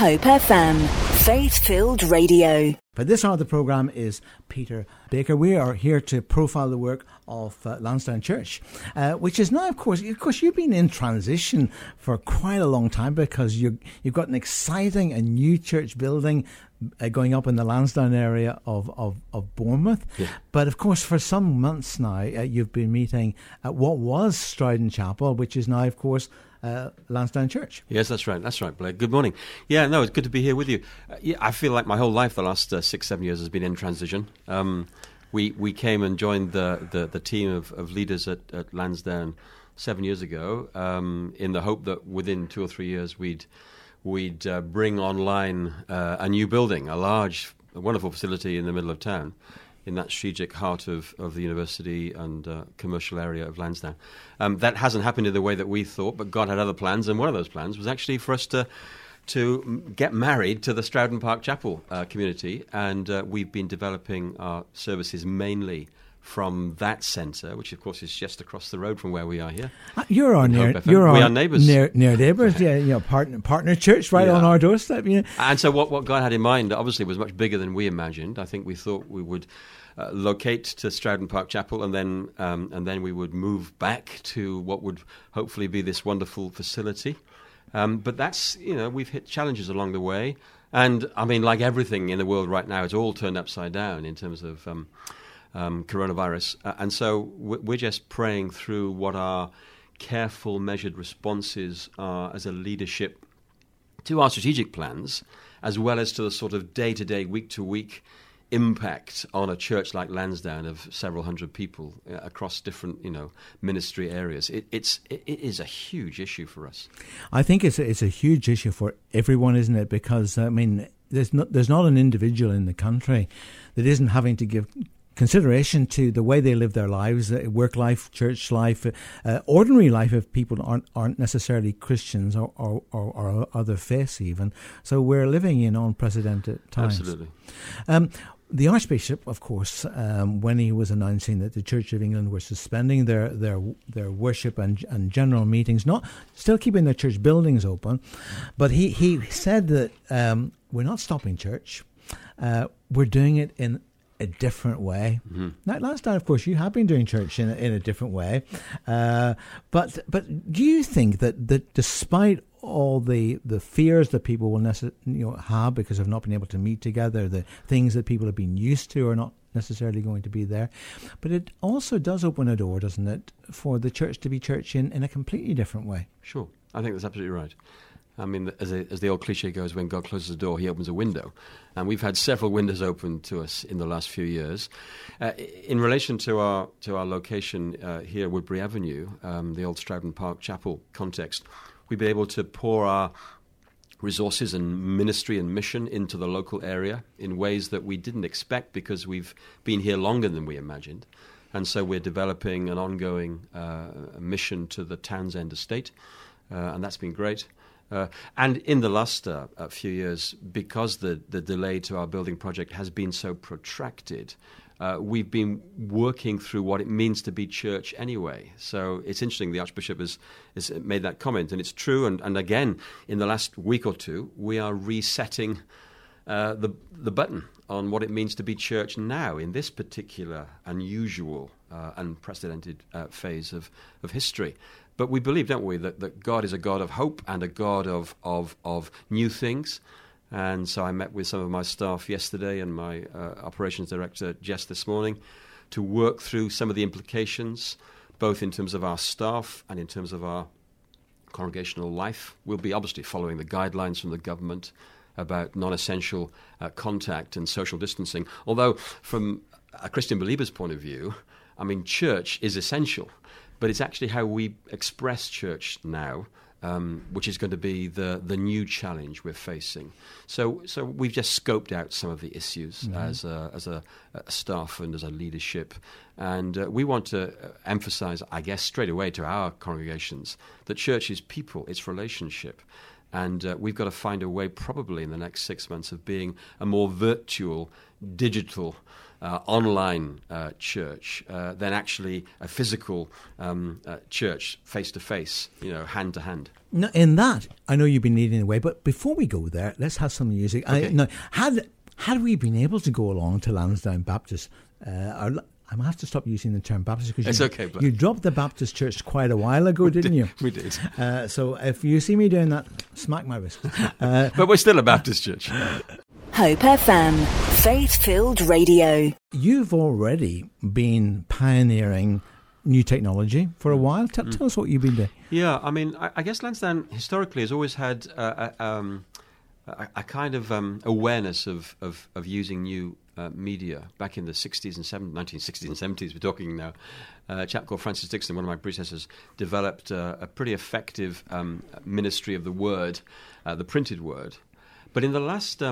Hope FM, faith-filled radio. But this hour of the programme is Peter Baker. We are here to profile the work of Lansdowne Church, which is now, of course, you've been in transition for quite a long time because you've got an exciting and new church building going up in the Lansdowne area of Bournemouth. Yeah. But, of course, for some months now, you've been meeting at what was Stroudon Chapel, which is now, of course, Lansdowne Church. Yes, that's right, Blair. Good morning. Yeah, no, it's good to be here with you. I feel like my whole life, the last 6-7 years, has been in transition. We came and joined the team of leaders at Lansdowne 7 years ago, in the hope that within 2 or 3 years we'd bring online a new building, a wonderful facility in the middle of town, in that strategic heart of the university and commercial area of Lansdowne. That hasn't happened in the way that we thought, but God had other plans, and one of those plans was actually for us to get married to the Stroudon Park Chapel community, and we've been developing our services mainly from that centre, which of course is just across the road from where we are here. You're our near neighbours, yeah, partner church right on our doorstep. You know. And so what God had in mind obviously was much bigger than we imagined. I think we thought we would locate to Stroudon Park Chapel, and then we would move back to what would hopefully be this wonderful facility. But that's, we've hit challenges along the way, and I mean, like everything in the world right now, it's all turned upside down in terms of coronavirus, and so we're just praying through what our careful, measured responses are as a leadership to our strategic plans, as well as to the sort of day-to-day, week-to-week impact on a church like Lansdowne of several hundred people across different, ministry areas. It is a huge issue for us. I think it's a huge issue for everyone, isn't it? Because I mean, there's not an individual in the country that isn't having to give consideration to the way they live their lives, work life, church life, ordinary life if people aren't necessarily Christians or other faiths even. So we're living in unprecedented times. Absolutely. The Archbishop, of course, when he was announcing that the Church of England were suspending their worship and general meetings, not still keeping their church buildings open, but he said that we're not stopping church. We're doing it in a different way. Mm-hmm. Now, Lansdowne, of course, you have been doing church in a different way, but do you think that despite all the fears that people will have because of not being able to meet together, the things that people have been used to are not necessarily going to be there, but it also does open a door, doesn't it, for the church to be church in a completely different way? Sure, I think that's absolutely right. I mean, as the old cliche goes, when God closes a door, he opens a window. And we've had several windows open to us in the last few years. In relation to our location here at Woodbury Avenue, the old Stroudon Park Chapel context, we've been able to pour our resources and ministry and mission into the local area in ways that we didn't expect because we've been here longer than we imagined. And so we're developing an ongoing mission to the Townsend Estate, and that's been great. And in the last few years, because the delay to our building project has been so protracted, we've been working through what it means to be church anyway. So it's interesting, the Archbishop has made that comment, and it's true. And again, in the last week or two, we are resetting the button on what it means to be church now in this particular unusual, unprecedented phase of history. But we believe, don't we, that God is a God of hope and a God of new things. And so I met with some of my staff yesterday and my operations director, Jess, this morning to work through some of the implications, both in terms of our staff and in terms of our congregational life. We'll be obviously following the guidelines from the government about non-essential contact and social distancing. Although from a Christian believer's point of view, I mean, church is essential. But it's actually how we express church now, which is going to be the new challenge we're facing. So we've just scoped out some of the issues as a staff and as a leadership. And we want to emphasize, I guess, straight away to our congregations that church is people, it's relationship. And we've got to find a way probably in the next 6 months of being a more virtual, digital online church than actually a physical church, face-to-face, hand-to-hand. No, in that, I know you've been leading the way, but before we go there, let's have some music. Okay. Had we been able to go along to Lansdowne Baptist, I'm going to have to stop using the term Baptist because you dropped the Baptist church quite a while ago, didn't you? We did. So if you see me doing that, smack my wrist. But we're still a Baptist church. Hope FM, faith-filled radio. You've already been pioneering new technology for a while. Tell us what you've been doing. Yeah, I guess Lansdowne historically has always had a kind of awareness of using new media. Back in the 1960s and 70s, we're talking now, a chap called Francis Dixon, one of my predecessors, developed a pretty effective ministry of the word, the printed word. But in the last,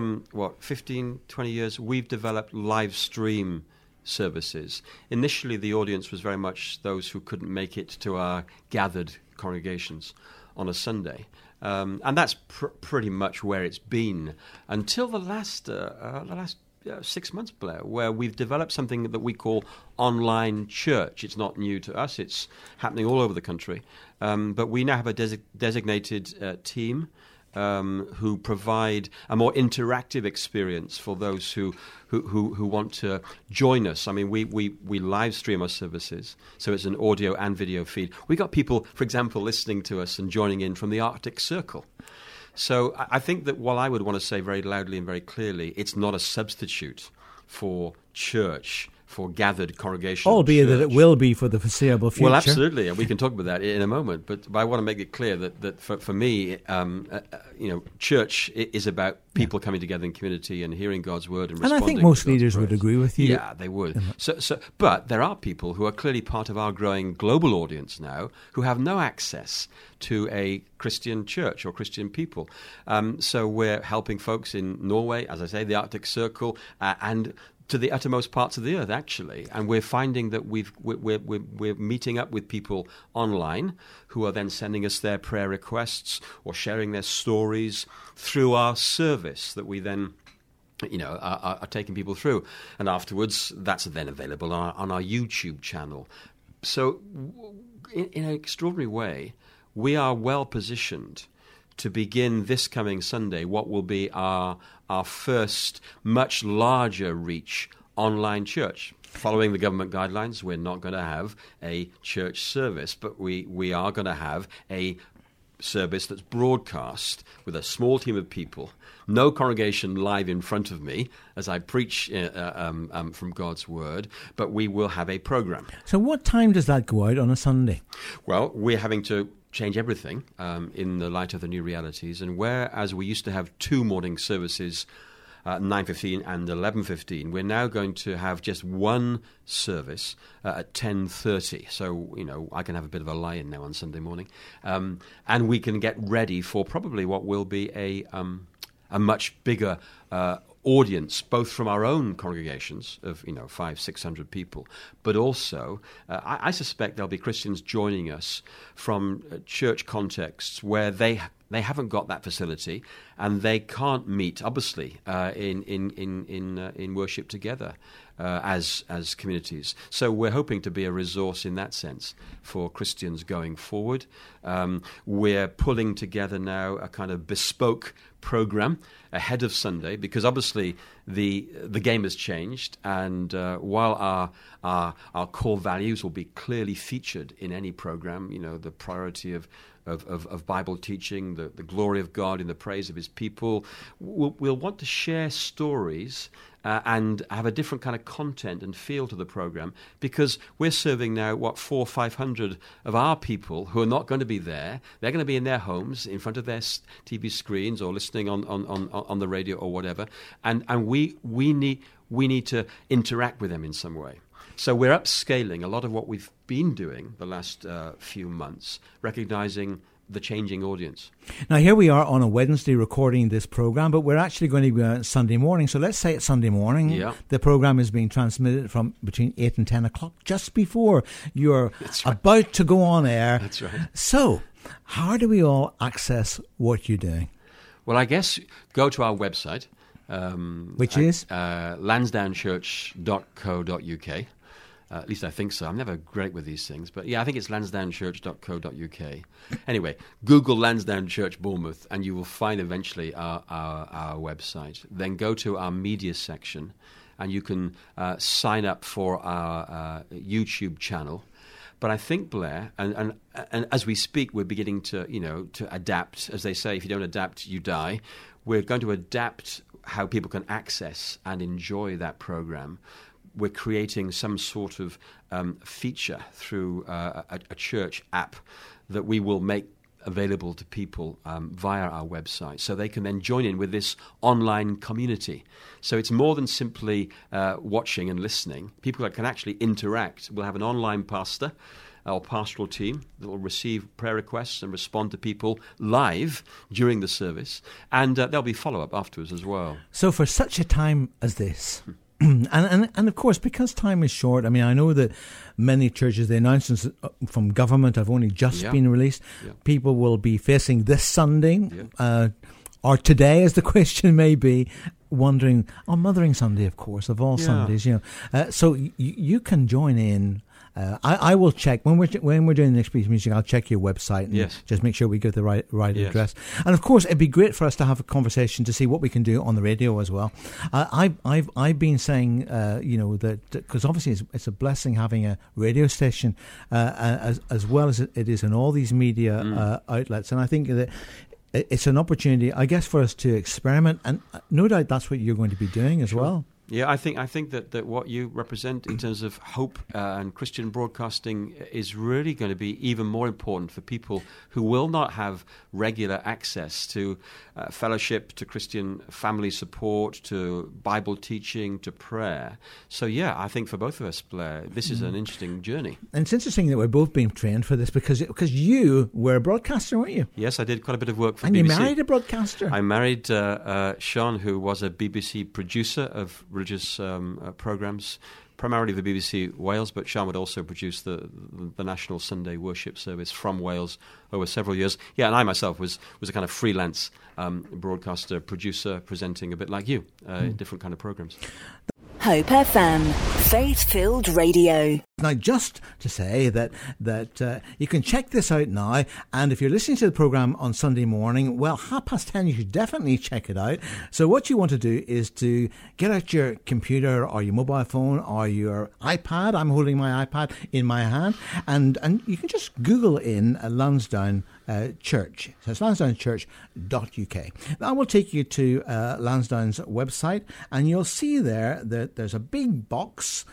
15, 20 years, we've developed live stream services. Initially, the audience was very much those who couldn't make it to our gathered congregations on a Sunday. And that's pretty much where it's been until the last 6 months, Blair, where we've developed something that we call online church. It's not new to us. It's happening all over the country. But we now have a designated team who provide a more interactive experience for those who want to join us. We live stream our services, so it's an audio and video feed. We got people, for example, listening to us and joining in from the Arctic Circle. So I think that while I would want to say very loudly and very clearly, it's not a substitute for church, for gathered congregational church. Albeit that it will be for the foreseeable future. Well, absolutely, and we can talk about that in a moment. But I want to make it clear that for me, church is about people coming together in community and hearing God's word and responding. And I think most leaders would agree with you. Yeah, they would. But there are people who are clearly part of our growing global audience now who have no access to a Christian church or Christian people. So we're helping folks in Norway, as I say, the Arctic Circle, and to the uttermost parts of the earth, actually. And we're finding that we're meeting up with people online who are then sending us their prayer requests or sharing their stories through our service that we then, are taking people through. And afterwards, that's then available on our YouTube channel. So in an extraordinary way, we are well positioned to begin this coming Sunday what will be our first much larger reach online church. Following the government guidelines, we're not going to have a church service, but we are going to have a service that's broadcast with a small team of people, no congregation live in front of me as I preach from God's Word, but we will have a program. So what time does that go out on a Sunday? Well, we're having to change everything in the light of the new realities. And whereas we used to have two morning services, 9:15 and 11:15, we're now going to have just one service at 10:30. So, I can have a bit of a lie-in now on Sunday morning. And we can get ready for probably what will be a much bigger audience, both from our own congregations of 500-600 people, but also I suspect there'll be Christians joining us from church contexts where they haven't got that facility and they can't meet, obviously, in worship together as communities. So we're hoping to be a resource in that sense for Christians going forward. We're pulling together now a kind of bespoke program ahead of Sunday because obviously the game has changed, and while our core values will be clearly featured in any program, the priority of Bible teaching, the glory of God in the praise of his people, we'll want to share stories and have a different kind of content and feel to the program because we're serving now, 400 or 500 of our people who are not going to be there. They're going to be in their homes, in front of their TV screens or listening on the radio or whatever. And we need to interact with them in some way. So we're upscaling a lot of what we've been doing the last few months, recognizing the changing audience. Now, here we are on a Wednesday recording this program, but we're actually going to be on Sunday morning. So let's say it's Sunday morning. Yeah. The program is being transmitted from between 8 and 10 o'clock, just before you're about to go on air. That's right. So how do we all access what you're doing? Well, I guess go to our website, Which is? Lansdowne Church.co.uk. At least I think so. I'm never great with these things. But yeah, I think it's lansdownechurch.co.uk. Anyway, Google Lansdowne Church Bournemouth and you will find eventually our website. Then go to our media section and you can sign up for our YouTube channel. But I think, Blair, and as we speak, we're beginning to, you know, to adapt. As they say, if you don't adapt, you die. We're going to adapt how people can access and enjoy that program. We're creating some sort of feature through a church app that we will make available to people via our website, so they can then join in with this online community. So it's more than simply watching and listening. People that can actually interact will have an online pastor or pastoral team that will receive prayer requests and respond to people live during the service, and there'll be follow-up afterwards as well. So for such a time as this... And of course, because time is short, I mean, I know that many churches, the announcements from government have only just been released. Yeah. People will be facing this Sunday, or today, as the question may be, wondering, on Mothering Sunday, of course, of all Sundays, you know. So you can join in. I will check when we're doing the Experience Music. I'll check your website and just make sure we get the right address. And of course, it'd be great for us to have a conversation to see what we can do on the radio as well. I've been saying that, because obviously it's a blessing having a radio station as well as it is in all these media outlets, and I think that. It's an opportunity, I guess, for us to experiment, and no doubt that's what you're going to be doing as well. Yeah, I think that what you represent in terms of hope and Christian broadcasting is really going to be even more important for people who will not have regular access to fellowship, to Christian family support, to Bible teaching, to prayer. So yeah, I think for both of us, Blair, this is an interesting journey. And it's interesting that we're both being trained for this because you were a broadcaster, weren't you? Yes, I did quite a bit of work for BBC. And you married a broadcaster? I married Sean, who was a BBC producer of religious programs, primarily the BBC Wales, but Sean would also produce the National Sunday Worship Service from Wales over several years. Yeah, and I myself was a kind of freelance broadcaster, producer, presenting a bit like you, different kind of programs. Hope FM, faith-filled radio. Now, just to say that you can check this out now, and if you're listening to the programme on Sunday morning, well, 10:30, you should definitely check it out. So what you want to do is to get out your computer or your mobile phone or your iPad. I'm holding my iPad in my hand, and you can just Google in Lansdowne Church. So it's lansdownechurch.uk. That will take you to Lansdowne's website, and you'll see there that there's a big box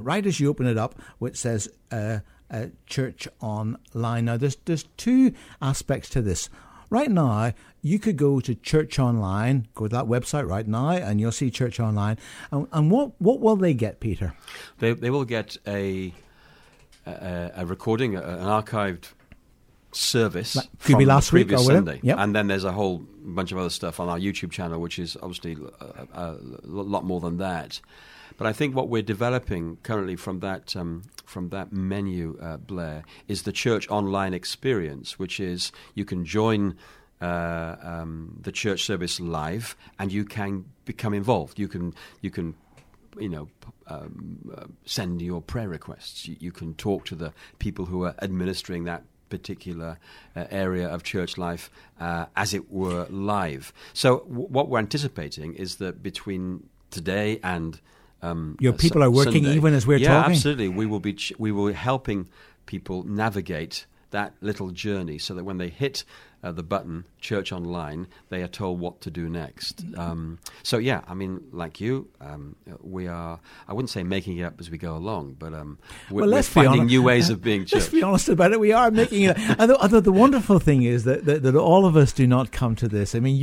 right as you open it up, which says Church Online. Now, there's two aspects to this. Right now, you could go to Church Online, go to that website right now, and you'll see Church Online. And what will they get, Peter? They will get a recording, an archived service could be last week or Sunday. Yep. And then there's a whole bunch of other stuff on our YouTube channel, which is obviously a lot more than that. But I think what we're developing currently from that menu, Blair, is the Church Online experience, which is you can join the church service live, and you can become involved. You can send your prayer requests. You can talk to the people who are administering that particular area of church life, as it were, live. So what we're anticipating is that between today and your people are working Sunday, even as we're talking. Yeah, absolutely. We will be helping people navigate that little journey, so that when they hit the button Church Online, they are told what to do next. So yeah, I mean, like you, we are. I wouldn't say making it up as we go along, but we're finding new ways of being church. Let's be honest about it. We are making it up. Although the wonderful thing is that all of us do not come to this. I mean,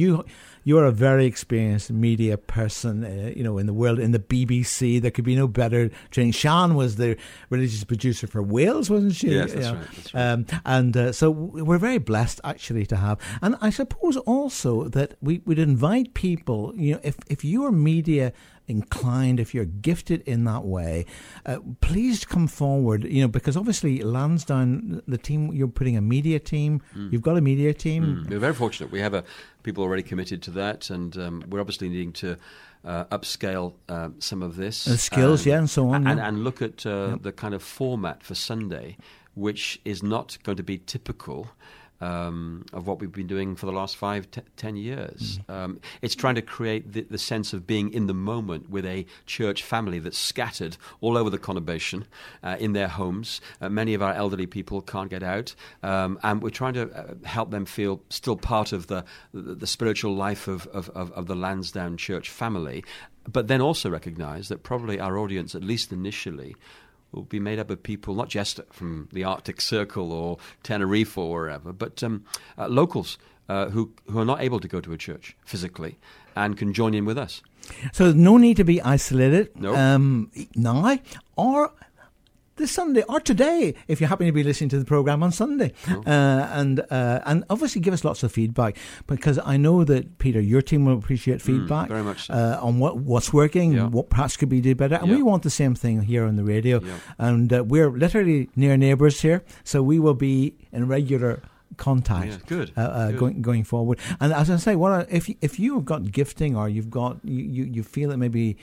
you are a very experienced media person, in the world, in the BBC. There could be no better training. Sian was the religious producer for Wales, wasn't she? Yes, that's right. And so we're very blessed, actually, necessary to have. And I suppose also that we would invite people, you know, if you're media inclined, if you're gifted in that way, please come forward, you know, because obviously Lansdowne, the team, you're putting a media team, you've got a media team. We're very fortunate. We have people already committed to that, and we're obviously needing to upscale some of this. The skills, and so on. And look at the kind of format for Sunday, which is not going to be typical of what we've been doing for the last 5, 10 years. It's trying to create the sense of being in the moment with a church family that's scattered all over the conurbation in their homes. Many of our elderly people can't get out, and we're trying to help them feel still part of the spiritual life of the Lansdowne Church family, but then also recognise that probably our audience, at least initially, will be made up of people not just from the Arctic Circle or Tenerife or wherever, but locals who are not able to go to a church physically and can join in with us. So there's no need to be isolated now or this Sunday or today, if you happen to be listening to the programme on Sunday. And obviously give us lots of feedback, because I know that, Peter, your team will appreciate feedback very much so. On what's working, what perhaps could be do better. And we want the same thing here on the radio. And we're literally near neighbours here, so we will be in regular contact good. Going forward. And as I say, if you have got gifting, or you feel that maybe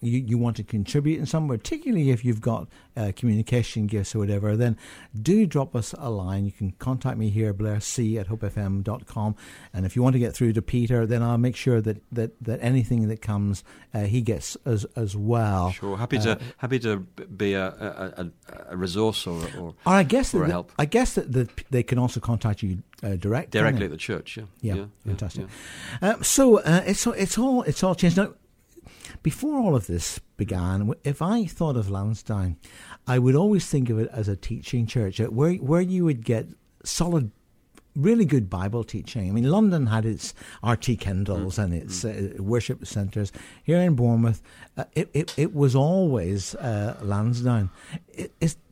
you want to contribute in some way, particularly if you've got communication gifts or whatever, then do drop us a line. You can contact me here, blairc@hopefm.com, and if you want to get through to Peter, then I'll make sure that anything that comes he gets as well. Sure, happy to be a resource or I guess or a help. I guess that they can also contact you directly at the church. Yeah, fantastic. Yeah. So it's all changed now. Before all of this began, if I thought of Lansdowne, I would always think of it as a teaching church, where you would get solid, really good Bible teaching. I mean, London had its R. T. Kendalls and its worship centres. Here in Bournemouth, it was always Lansdowne.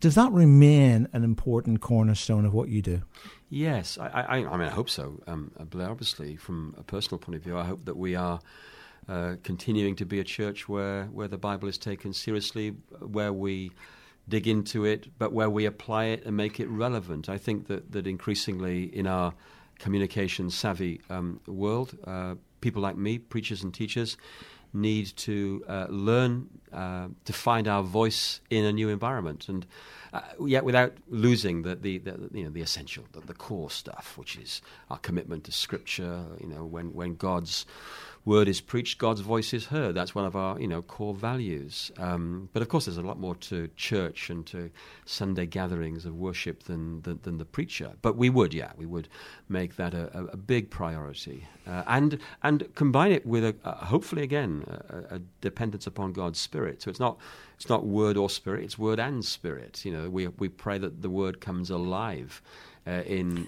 Does that remain an important cornerstone of what you do? Yes, I mean, I hope so, Blair. Obviously, from a personal point of view, I hope that we are continuing to be a church where the Bible is taken seriously, where we dig into it, but where we apply it and make it relevant. I think that increasingly in our communication-savvy world, people like me, preachers and teachers, need to learn to find our voice in a new environment, and yet without losing the essential, the core stuff, which is our commitment to Scripture. You know, when God's Word is preached, God's voice is heard. That's one of our, core values. But of course, there's a lot more to church and to Sunday gatherings of worship than the preacher. But we would make that a big priority, and combine it with hopefully again a dependence upon God's Spirit. So it's not word or spirit; it's word and spirit. You know, we pray that the word comes alive in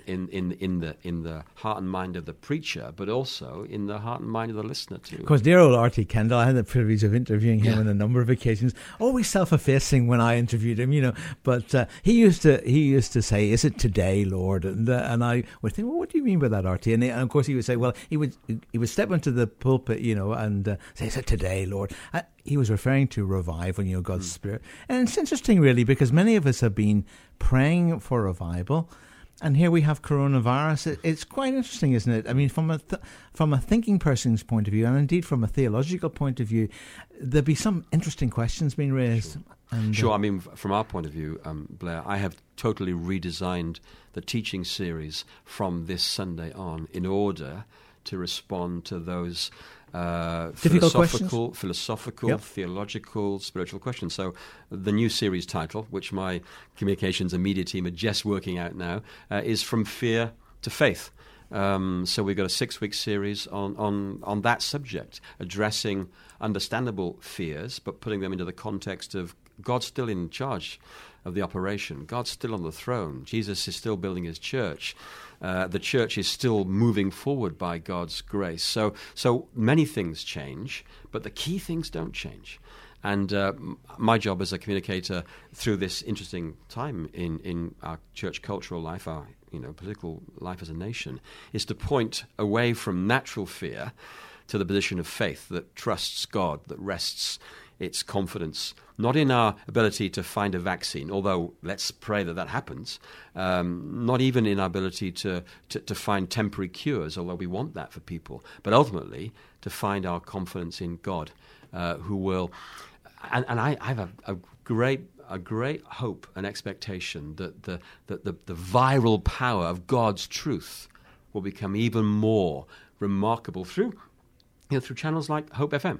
the heart and mind of the preacher, but also in the heart and mind of the listener too. Of course, dear old R. T. Kendall, I had the privilege of interviewing him on a number of occasions. Always self-effacing when I interviewed him, But he used to say, "Is it today, Lord?" And I would think, "Well, what do you mean by that, R. T.?" And of course, he would say, "Well, he would step into the pulpit, and say, 'Is it today, Lord?'" He was referring to revival, God's Spirit. And it's interesting, really, because many of us have been praying for revival. And here we have coronavirus. It's quite interesting, isn't it? I mean, from a thinking person's point of view, and indeed from a theological point of view, there'd be some interesting questions being raised. Sure. I mean, from our point of view, Blair, I have totally redesigned the teaching series from this Sunday on in order to respond to those philosophical, theological, spiritual questions. So the new series title, which my communications and media team are just working out now, is From Fear to Faith. So we've got a 6-week series on that subject, addressing understandable fears, but putting them into the context of God's still in charge of the operation. God's still on the throne. Jesus is still building his church. The church is still moving forward by God's grace. So many things change, but the key things don't change. And my job as a communicator through this interesting time in our church cultural life, our political life as a nation, is to point away from natural fear to the position of faith that trusts God, that rests its confidence, not in our ability to find a vaccine, although let's pray that that happens, not even in our ability to find temporary cures, although we want that for people, but ultimately to find our confidence in God, who will... And I have a great hope and expectation that the viral power of God's truth will become even more remarkable through channels like Hope FM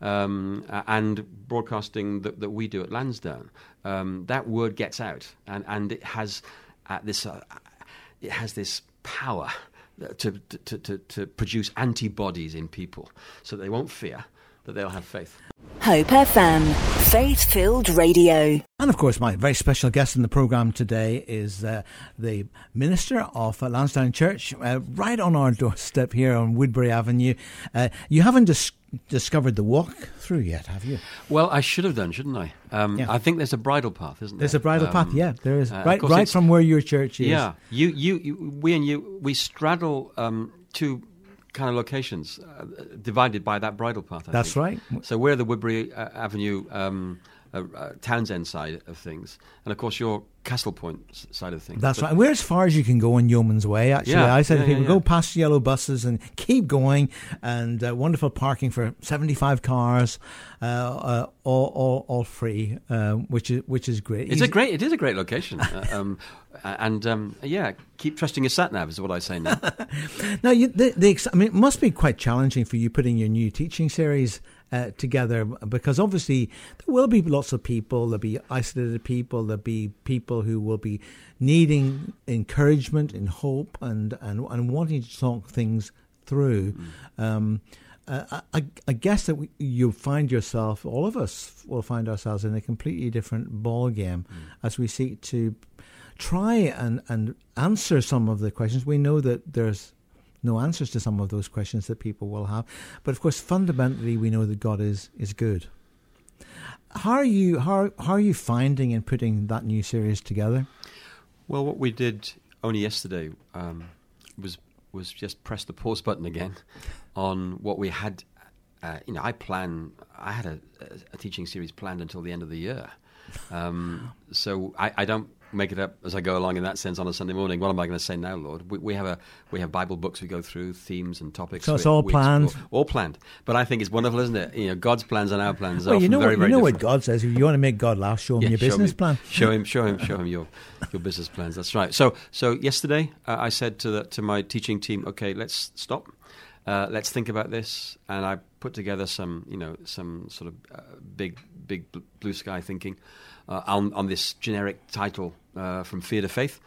and broadcasting that we do at Lansdowne. That word gets out, and it has this power to produce antibodies in people, so that they won't fear, that they'll have faith. Hope FM, faith-filled radio. And of course, my very special guest in the programme today is the minister of Lansdowne Church, right on our doorstep here on Woodbury Avenue. You haven't discovered the walk-through yet, have you? Well, I should have done, shouldn't I? Yeah. I think there's a bridle path, isn't there? There's a bridle path, yeah. There is, right from where your church is. Yeah, we straddle two... kind of locations divided by that bridle path. I think. Right. So we're the Woodbury Avenue Townsend side of things, and of course your Castle Point side of things. That's right. We're as far as you can go on Yeoman's Way, actually. Yeah, I said to people, go past yellow buses and keep going, and wonderful parking for 75 cars, all free, which is great. It is a great location. Keep trusting your sat nav is what I say now. Now, it must be quite challenging for you putting your new teaching series together, because obviously there will be lots of people, there'll be isolated people, there'll be people who will be needing encouragement and hope and wanting to talk things through. I guess that all of us will find ourselves in a completely different ball game as we seek to try and answer some of the questions. We know that there's no answers to some of those questions that people will have. But of course, fundamentally, we know that God is good. How are you finding and putting that new series together? Well, what we did only yesterday was just press the pause button again on what we had. I had a teaching series planned until the end of the year. So I don't make it up as I go along in that sense on a Sunday morning. What am I going to say now, Lord? We have Bible books we go through, themes and topics. So it's all planned. Explore, all planned. But I think it's wonderful, isn't it? God's plans and our plans are very, very different. What God says. If you want to make God laugh, show him your business plan. Show him your business plans. That's right. So yesterday I said to my teaching team, okay, let's stop. Let's think about this. And I put together some sort of big blue sky thinking on this generic title, From Fear to Faith.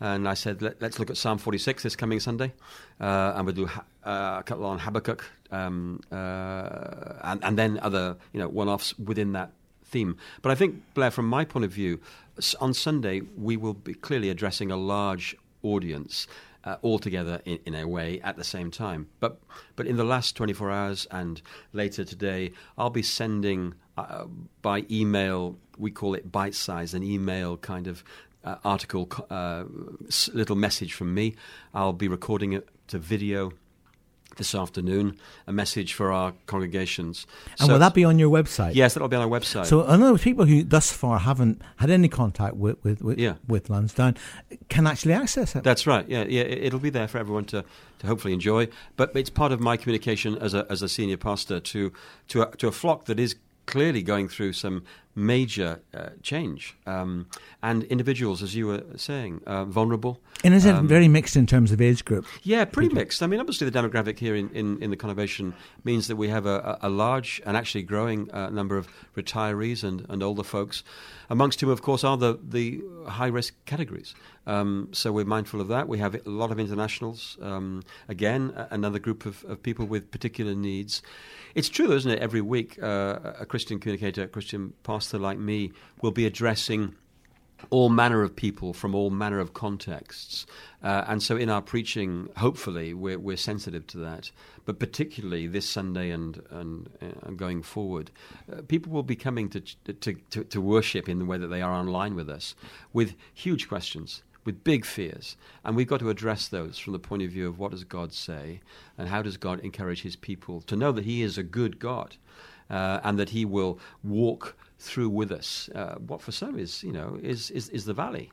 And I said, let's look at Psalm 46 this coming Sunday. And we'll do a couple on Habakkuk and then other one-offs within that theme. But I think, Blair, from my point of view, on Sunday we will be clearly addressing a large audience all together in a way at the same time. But in the last 24 hours and later today, I'll be sending by email, we call it bite-sized, an email kind of article, little message from me. I'll be recording it to video this afternoon, a message for our congregations. And will that be on your website? Yes, that'll be on our website. So I know people who thus far haven't had any contact with Lansdowne can actually access it. That's right, yeah. It'll be there for everyone to hopefully enjoy. But it's part of my communication as a senior pastor to a flock that is clearly going through some major change, and individuals, as you were saying, vulnerable. And is it very mixed in terms of age group? Yeah, pretty mixed. I mean, obviously the demographic here in the congregation means that we have a large and actually growing number of retirees and older folks, amongst whom, of course, are the high-risk categories. So we're mindful of that. We have a lot of internationals. Again, another group of people with particular needs. It's true, isn't it? Every week, a Christian communicator, a Christian pastor like me will be addressing all manner of people from all manner of contexts. And so in our preaching, hopefully, we're sensitive to that. But particularly this Sunday and going forward, people will be coming to worship in the way that they are online with us, with huge questions, with big fears. And we've got to address those from the point of view of what does God say and how does God encourage his people to know that he is a good God and that he will walk through with us. What for some is, you know, is the valley.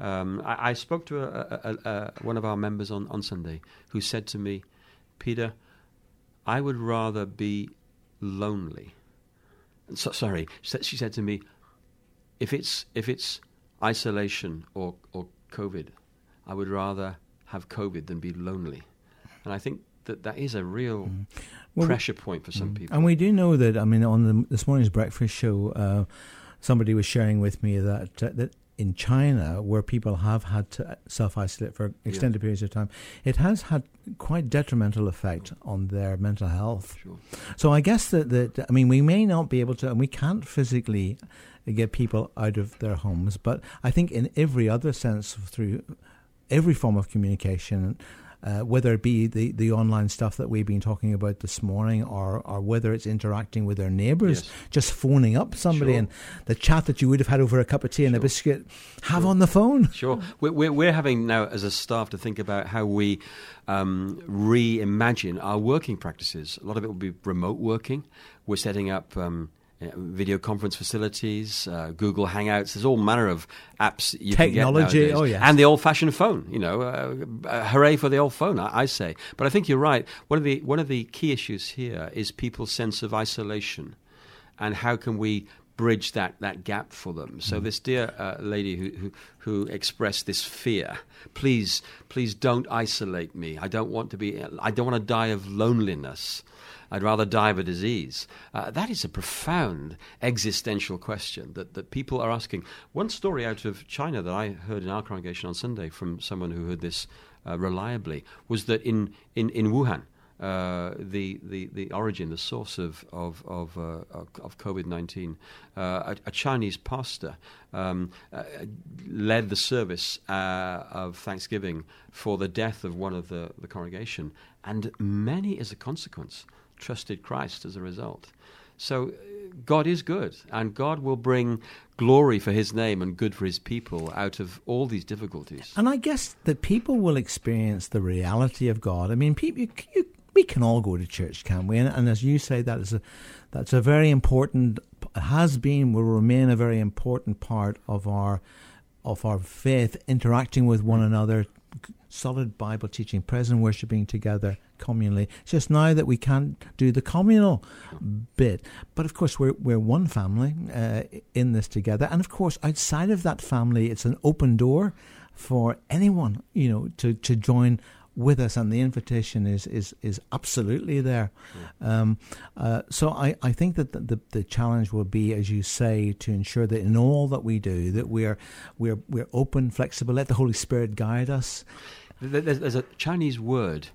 I spoke to one of our members on Sunday who said to me, Peter, I would rather be lonely. She said to me, if it's isolation or COVID, I would rather have COVID than be lonely. And I think that is a real pressure point for some people. And we do know that, I mean, on this morning's breakfast show, somebody was sharing with me that in China, where people have had to self-isolate for extended periods of time, it has had quite detrimental effect on their mental health. Sure. So I guess that I mean, we may not be able to, and we can't physically get people out of their homes, but I think in every other sense, through every form of communication, whether it be the online stuff that we've been talking about this morning or whether it's interacting with their neighbours, just phoning up somebody and the chat that you would have had over a cup of tea and a biscuit, have on the phone. Sure. We're having now as a staff to think about how we reimagine our working practices. A lot of it will be remote working. We're setting up video conference facilities, Google Hangouts. There's all manner of apps you can get nowadays. And the old-fashioned phone. You know, hooray for the old phone, I say. But I think you're right. One of the key issues here is people's sense of isolation, and how can we bridge that gap for them? So this dear lady who expressed this fear, please don't isolate me. I don't want to die of loneliness. I'd rather die of a disease. That is a profound existential question that people are asking. One story out of China that I heard in our congregation on Sunday from someone who heard this reliably was that in Wuhan, the origin, the source of COVID-19, a Chinese pastor led the service of Thanksgiving for the death of one of the congregation, and many, as a consequence, trusted Christ as a result. So God is good, and God will bring glory for his name and good for his people out of all these difficulties. And I guess that people will experience the reality of God. I mean, people, we can all go to church, can't we? And as you say, that's a very important, will remain a very important part of our faith, interacting with one another, solid Bible teaching, present worshiping together communally. It's just now that we can't do the communal bit. But of course, we're one family in this together. And of course, outside of that family, it's an open door for anyone, you know, to join with us. And the invitation is absolutely there. Yeah. So I think that the challenge will be, as you say, to ensure that in all that we do, that we're open, flexible, let the Holy Spirit guide us. There's a Chinese word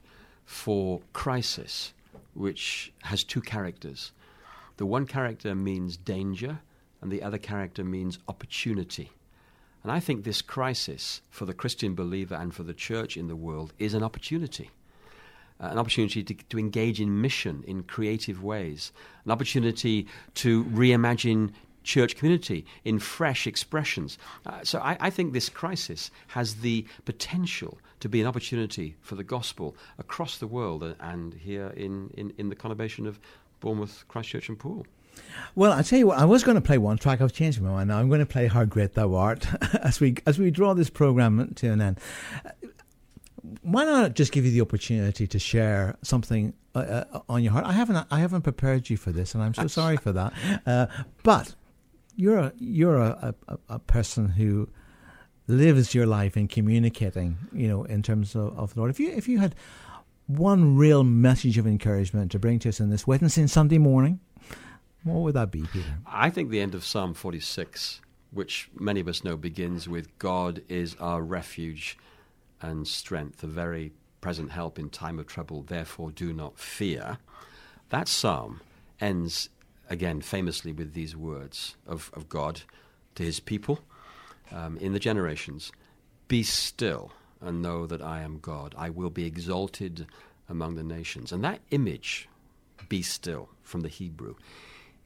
for crisis, which has two characters. The one character means danger, and the other character means opportunity. And I think this crisis for the Christian believer and for the church in the world is an opportunity to engage in mission in creative ways, an opportunity to reimagine church community in fresh expressions. So I think this crisis has the potential to be an opportunity for the gospel across the world and here in the conurbation of Bournemouth, Christchurch and Poole. Well, I tell you what, I was going to play one track. I've changed my mind now. I'm going to play How Great Thou Art as we draw this programme to an end. Why not just give you the opportunity to share something on your heart? I haven't prepared you for this, and I'm so sorry for that. But you're a person who lives your life in communicating, you know, in terms of the Lord. If you had one real message of encouragement to bring to us in this Wednesday and Sunday morning, what would that be, Peter? I think the end of Psalm 46, which many of us know begins with, God is our refuge and strength, a very present help in time of trouble, therefore do not fear. That psalm ends, again, famously with these words of God to his people, in the generations, "Be still and know that I am God. I will be exalted among the nations." And that image, "be still," from the Hebrew,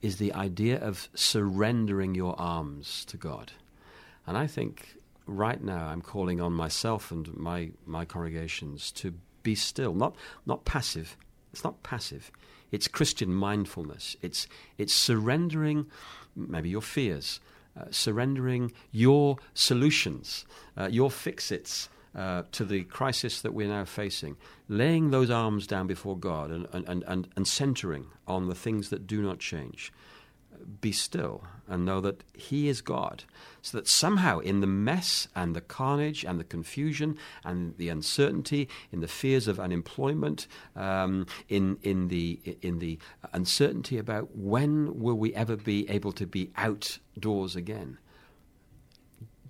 is the idea of surrendering your arms to God. And I think right now I'm calling on myself and my congregations to be still, not passive. It's not passive. It's Christian mindfulness. It's surrendering maybe your fears, surrendering your solutions, your fix-its to the crisis that we're now facing, laying those arms down before God and centering on the things that do not change. Be still and know that he is God, so that somehow in the mess and the carnage and the confusion and the uncertainty, in the fears of unemployment, in the uncertainty about when will we ever be able to be outdoors again,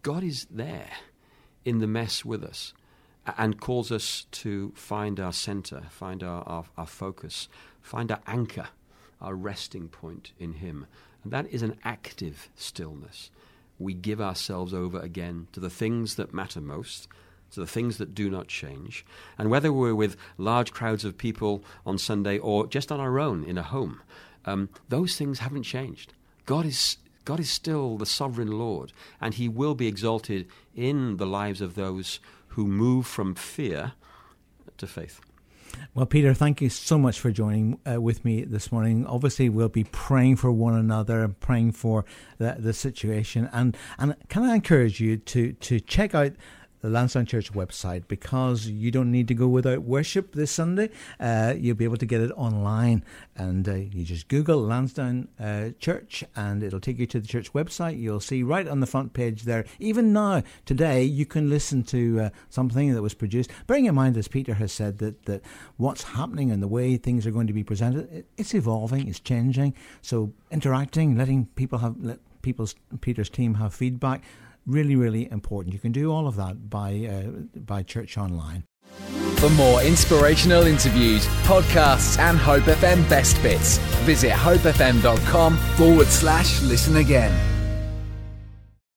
God is there in the mess with us and calls us to find our center, find our focus, find our anchor, our resting point in him. And that is an active stillness. We give ourselves over again to the things that matter most, to the things that do not change. And whether we're with large crowds of people on Sunday or just on our own in a home, those things haven't changed. God is still the sovereign Lord, and he will be exalted in the lives of those who move from fear to faith. Well, Peter, thank you so much for joining with me this morning. Obviously, we'll be praying for one another, praying for the situation. And can I encourage you to check out the Lansdowne Church website, because you don't need to go without worship this Sunday. You'll be able to get it online, and you just Google Lansdowne Church and it'll take you to the church website. You'll see right on the front page there, even now, today, you can listen to something that was produced. Bearing in mind, as Peter has said, that what's happening and the way things are going to be presented, it's evolving, it's changing. So interacting, let Peter's team have feedback, really, really important. You can do all of that by Church Online. For more inspirational interviews, podcasts, and Hope FM Best Bits, visit hopefm.com/listen again.